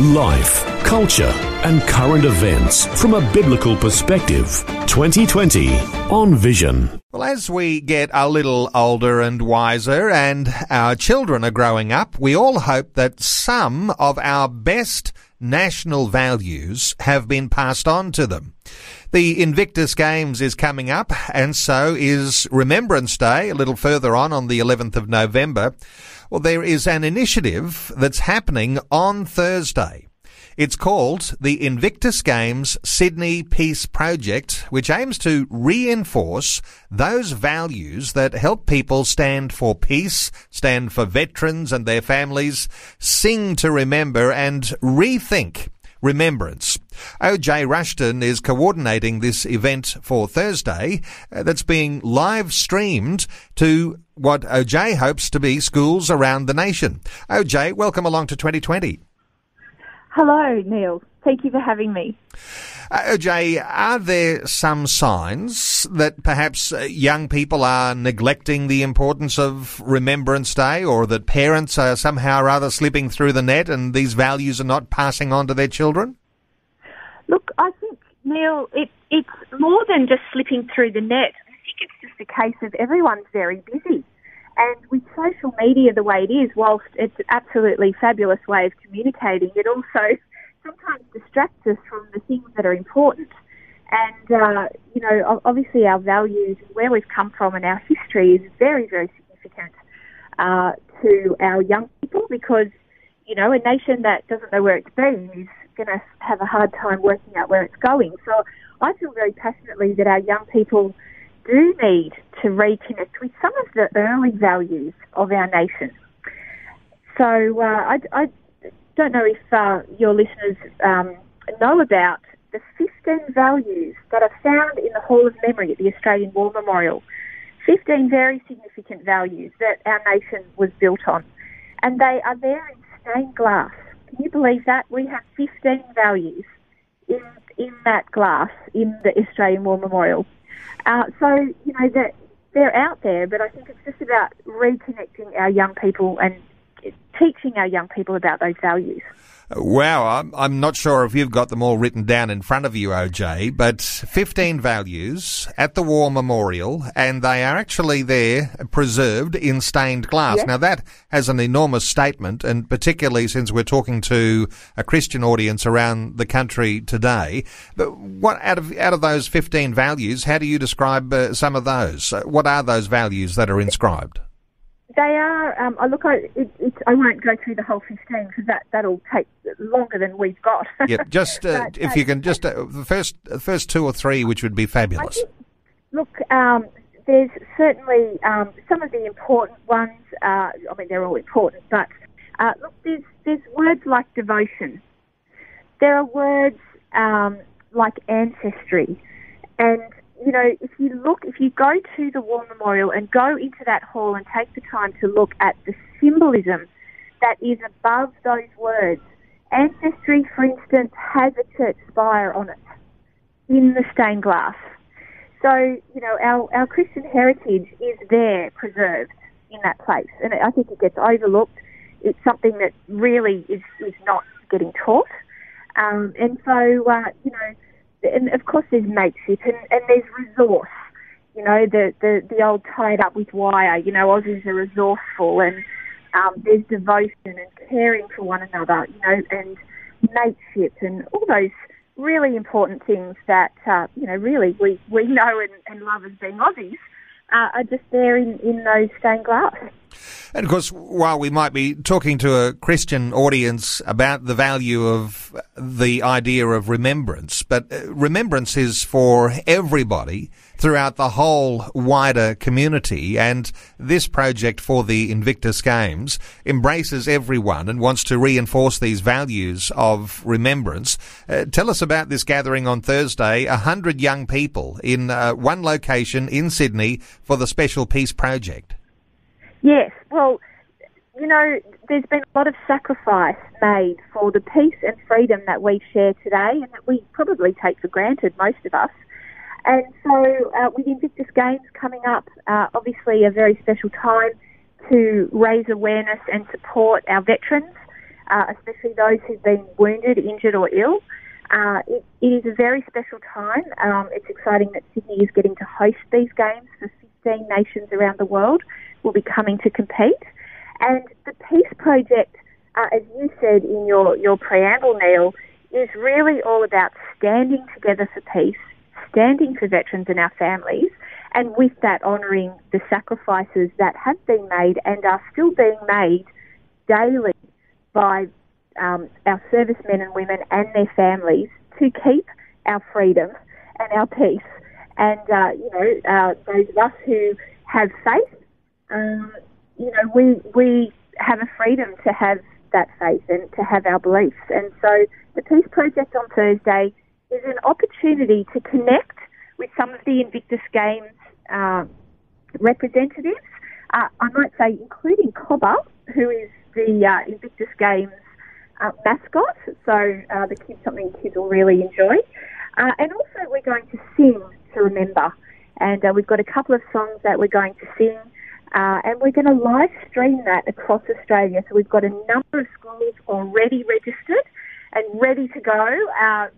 Life, culture and current events from a biblical perspective. 2020 on Vision. Well, as we get a little older and wiser and our children are growing up, we all hope that some of our best national values have been passed on to them. The Invictus Games is coming up, and so is Remembrance Day a little further on the 11th of November. Well, there is an initiative that's happening on Thursday. It's called the Invictus Games Sydney Peace Project, which aims to reinforce those values that help people stand for peace, stand for veterans and their families, sing to remember and rethink remembrance. OJ Rushton is coordinating this event for Thursday that's being live streamed to what OJ hopes to be schools around the nation. OJ, welcome along to 2020. Hello, Neil. Thank you for having me. OJ, are there some signs that perhaps young people are neglecting the importance of Remembrance Day, or that parents are somehow or other slipping through the net and these values are not passing on to their children? Look, I think, Neil, it's more than just slipping through the net. I think it's just a case of everyone's very busy. And with social media the way it is, whilst it's an absolutely fabulous way of communicating, it also sometimes distracts us from the things that are important. And, you know, obviously our values, where we've come from and our history is very, very significant to our young people, because, you know, a nation that doesn't know where it's been is going to have a hard time working out where it's going. So I feel very passionately that our young people do need to reconnect with some of the early values of our nation. So I don't know if your listeners know about the 15 values that are found in the Hall of Memory at the Australian War Memorial. 15 very significant values that our nation was built on. And they are there in stained glass. Can you believe that? We have 15 values in that glass in the Australian War Memorial. So, you know, they're out there, but I think it's just about reconnecting our young people and teaching our young people about those values. Wow, I'm not sure if you've got them all written down in front of you, OJ, but 15 values at the War Memorial, and they are actually there preserved in stained glass. Yes. Now, that has an enormous statement, and particularly since we're talking to a Christian audience around the country today. But what out of those 15 values, how do you describe some of those? What are those values that are inscribed? They are, I won't go through the whole 15 because that'll take longer than we've got. Yep, just if you can, just the first two or three, which would be fabulous. There's certainly some of the important ones, I mean, they're all important, but there's words like devotion. There are words like ancestry, and you know, if you go to the War Memorial and go into that hall and take the time to look at the symbolism that is above those words. Ancestry, for instance, has a church spire on it in the stained glass. So, you know, our Christian heritage is there preserved in that place. And I think it gets overlooked. It's something that really is not getting taught. And so, you know, and of course there's mateship and there's resource, you know, the old tied up with wire, you know, Aussies are resourceful, and there's devotion and caring for one another, you know, and mateship and all those really important things that, you know, really we know and love as being Aussies are just there in those stained glass. And of course, while we might be talking to a Christian audience about the value of the idea of remembrance, but remembrance is for everybody throughout the whole wider community, and this project for the Invictus Games embraces everyone and wants to reinforce these values of remembrance. Tell us about this gathering on Thursday, 100 young people in one location in Sydney for the special peace project. Yes, well, you know, there's been a lot of sacrifice made for the peace and freedom that we share today and that we probably take for granted, most of us. And so with Invictus Games coming up, obviously a very special time to raise awareness and support our veterans, especially those who've been wounded, injured or ill. It is a very special time. It's exciting that Sydney is getting to host these games for 15 nations around the world will be coming to compete. And the Peace Project, as you said in your preamble, Neil, is really all about standing together for peace, standing for veterans and our families, and with that honouring the sacrifices that have been made and are still being made daily by our servicemen and women and their families to keep our freedom and our peace. And, those of us who have faith, we have a freedom to have that faith and to have our beliefs. And so the Peace Project on Thursday is an opportunity to connect with some of the Invictus Games representatives, I might say including Cobber, who is the Invictus Games mascot, so the kids, something kids will really enjoy. And also we're going to sing to remember. And we've got a couple of songs that we're going to sing. And we're going to live stream that across Australia. So we've got a number of schools already registered and ready to go, as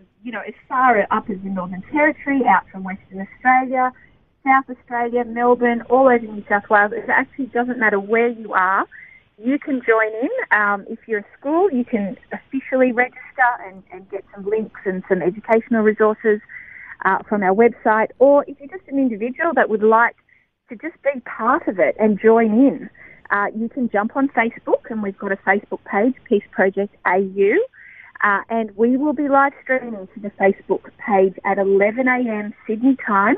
far up as the Northern Territory, out from Western Australia, South Australia, Melbourne, all over New South Wales. It actually doesn't matter where you are. You can join in. If you're a school, you can officially register and get some links and some educational resources from our website. Or if you're just an individual that would like to just be part of it and join in, you can jump on Facebook, and we've got a Facebook page, Peace Project AU, and we will be live streaming to the Facebook page at 11 a.m. Sydney time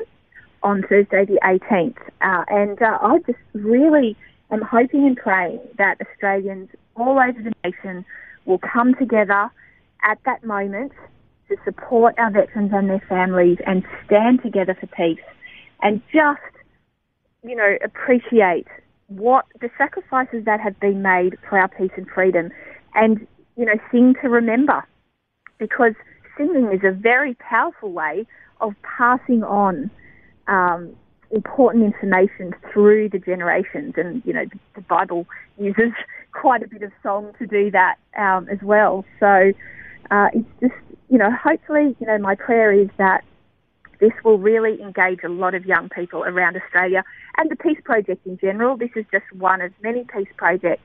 on Thursday the 18th. I just really am hoping and praying that Australians all over the nation will come together at that moment to support our veterans and their families and stand together for peace and just appreciate what the sacrifices that have been made for our peace and freedom, and, sing to remember, because singing is a very powerful way of passing on important information through the generations. And, the Bible uses quite a bit of song to do that as well. So it's just, hopefully, my prayer is that this will really engage a lot of young people around Australia and the Peace Project in general. This is just one of many peace projects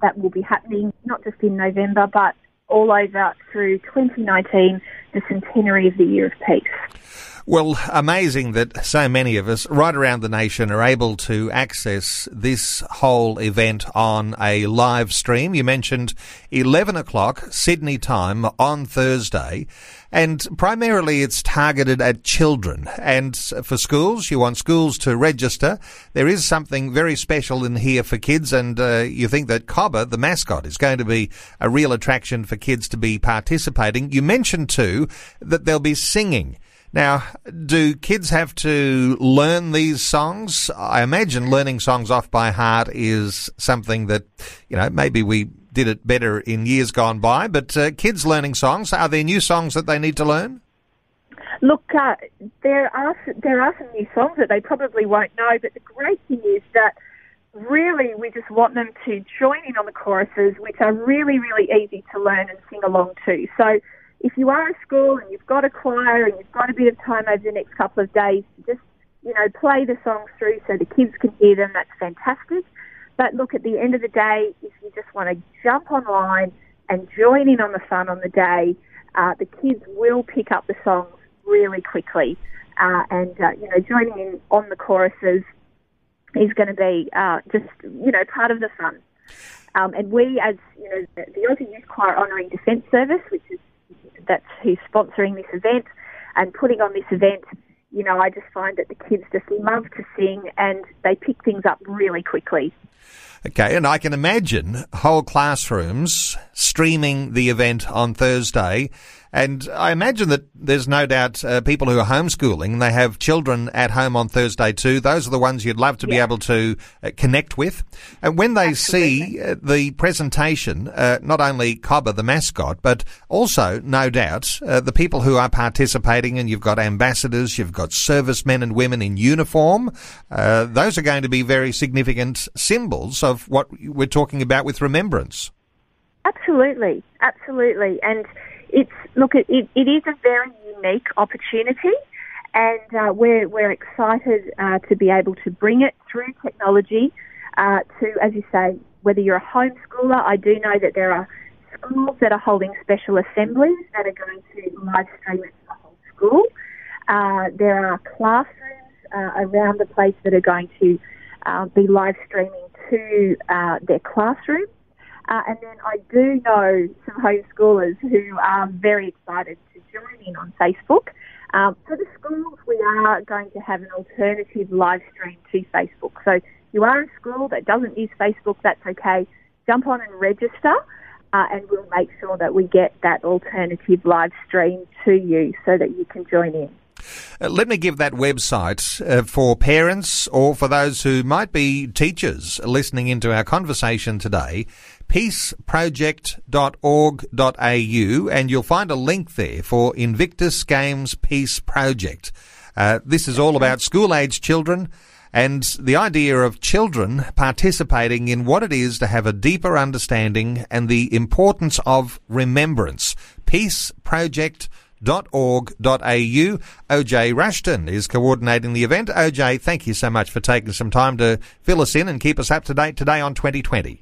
that will be happening, not just in November, but all over through 2019, the centenary of the Year of Peace. Well, amazing that so many of us right around the nation are able to access this whole event on a live stream. You mentioned 11 o'clock Sydney time on Thursday, and primarily it's targeted at children. And for schools, you want schools to register. There is something very special in here for kids, and you think that Cobber, the mascot, is going to be a real attraction for kids to be participating. You mentioned, too, that there'll be singing. Now, do kids have to learn these songs? I imagine learning songs off by heart is something that, maybe we did it better in years gone by, but kids learning songs, are there new songs that they need to learn? Look, there are some new songs that they probably won't know, but the great thing is that really we just want them to join in on the choruses, which are really, really easy to learn and sing along to. So if you are a school and you've got a choir and you've got a bit of time over the next couple of days to just, play the songs through so the kids can hear them, that's fantastic. But look, at the end of the day, if you just want to jump online and join in on the fun on the day, the kids will pick up the songs really quickly. Joining in on the choruses is going to be just part of the fun. And we, as you know, the Aussie Youth Choir Honouring Defence Service, that's who's sponsoring this event and putting on this event. You know, I just find that the kids just love to sing and they pick things up really quickly. Okay, and I can imagine whole classrooms streaming the event on Thursday, and I imagine that there's no doubt people who are homeschooling, they have children at home on Thursday too. Those are the ones you'd love to be able to connect with. And when they see the presentation, not only Cobber, the mascot, but also, no doubt, the people who are participating, and you've got ambassadors, you've got servicemen and women in uniform, those are going to be very significant symbols of what we're talking about with remembrance. Absolutely, absolutely. And it is a very unique opportunity, and we're excited to be able to bring it through technology to, as you say, whether you're a homeschooler. I do know that there are schools that are holding special assemblies that are going to live stream it to the whole school. There are classrooms around the place that are going to be live streaming to their classroom. And then I do know some homeschoolers who are very excited to join in on Facebook. For the schools, we are going to have an alternative live stream to Facebook. So if you are a school that doesn't use Facebook, that's okay. Jump on and register, and we'll make sure that we get that alternative live stream to you so that you can join in. Let me give that website for parents or for those who might be teachers listening into our conversation today, peaceproject.org.au, and you'll find a link there for Invictus Games Peace Project. This is all about school-age children and the idea of children participating in what it is to have a deeper understanding and the importance of remembrance. peaceproject.org.au. OJ Rushton is coordinating the event. OJ, thank you so much for taking some time to fill us in and keep us up to date today on 2020.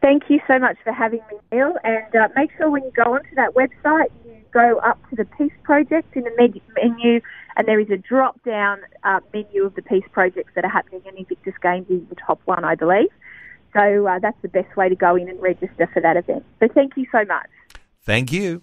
Thank you so much for having me, Neil, and make sure when you go onto that website, you go up to the Peace Project in the menu, and there is a drop-down menu of the Peace Projects that are happening, and Invictus Games is the top one, I believe. So that's the best way to go in and register for that event. So thank you so much. Thank you.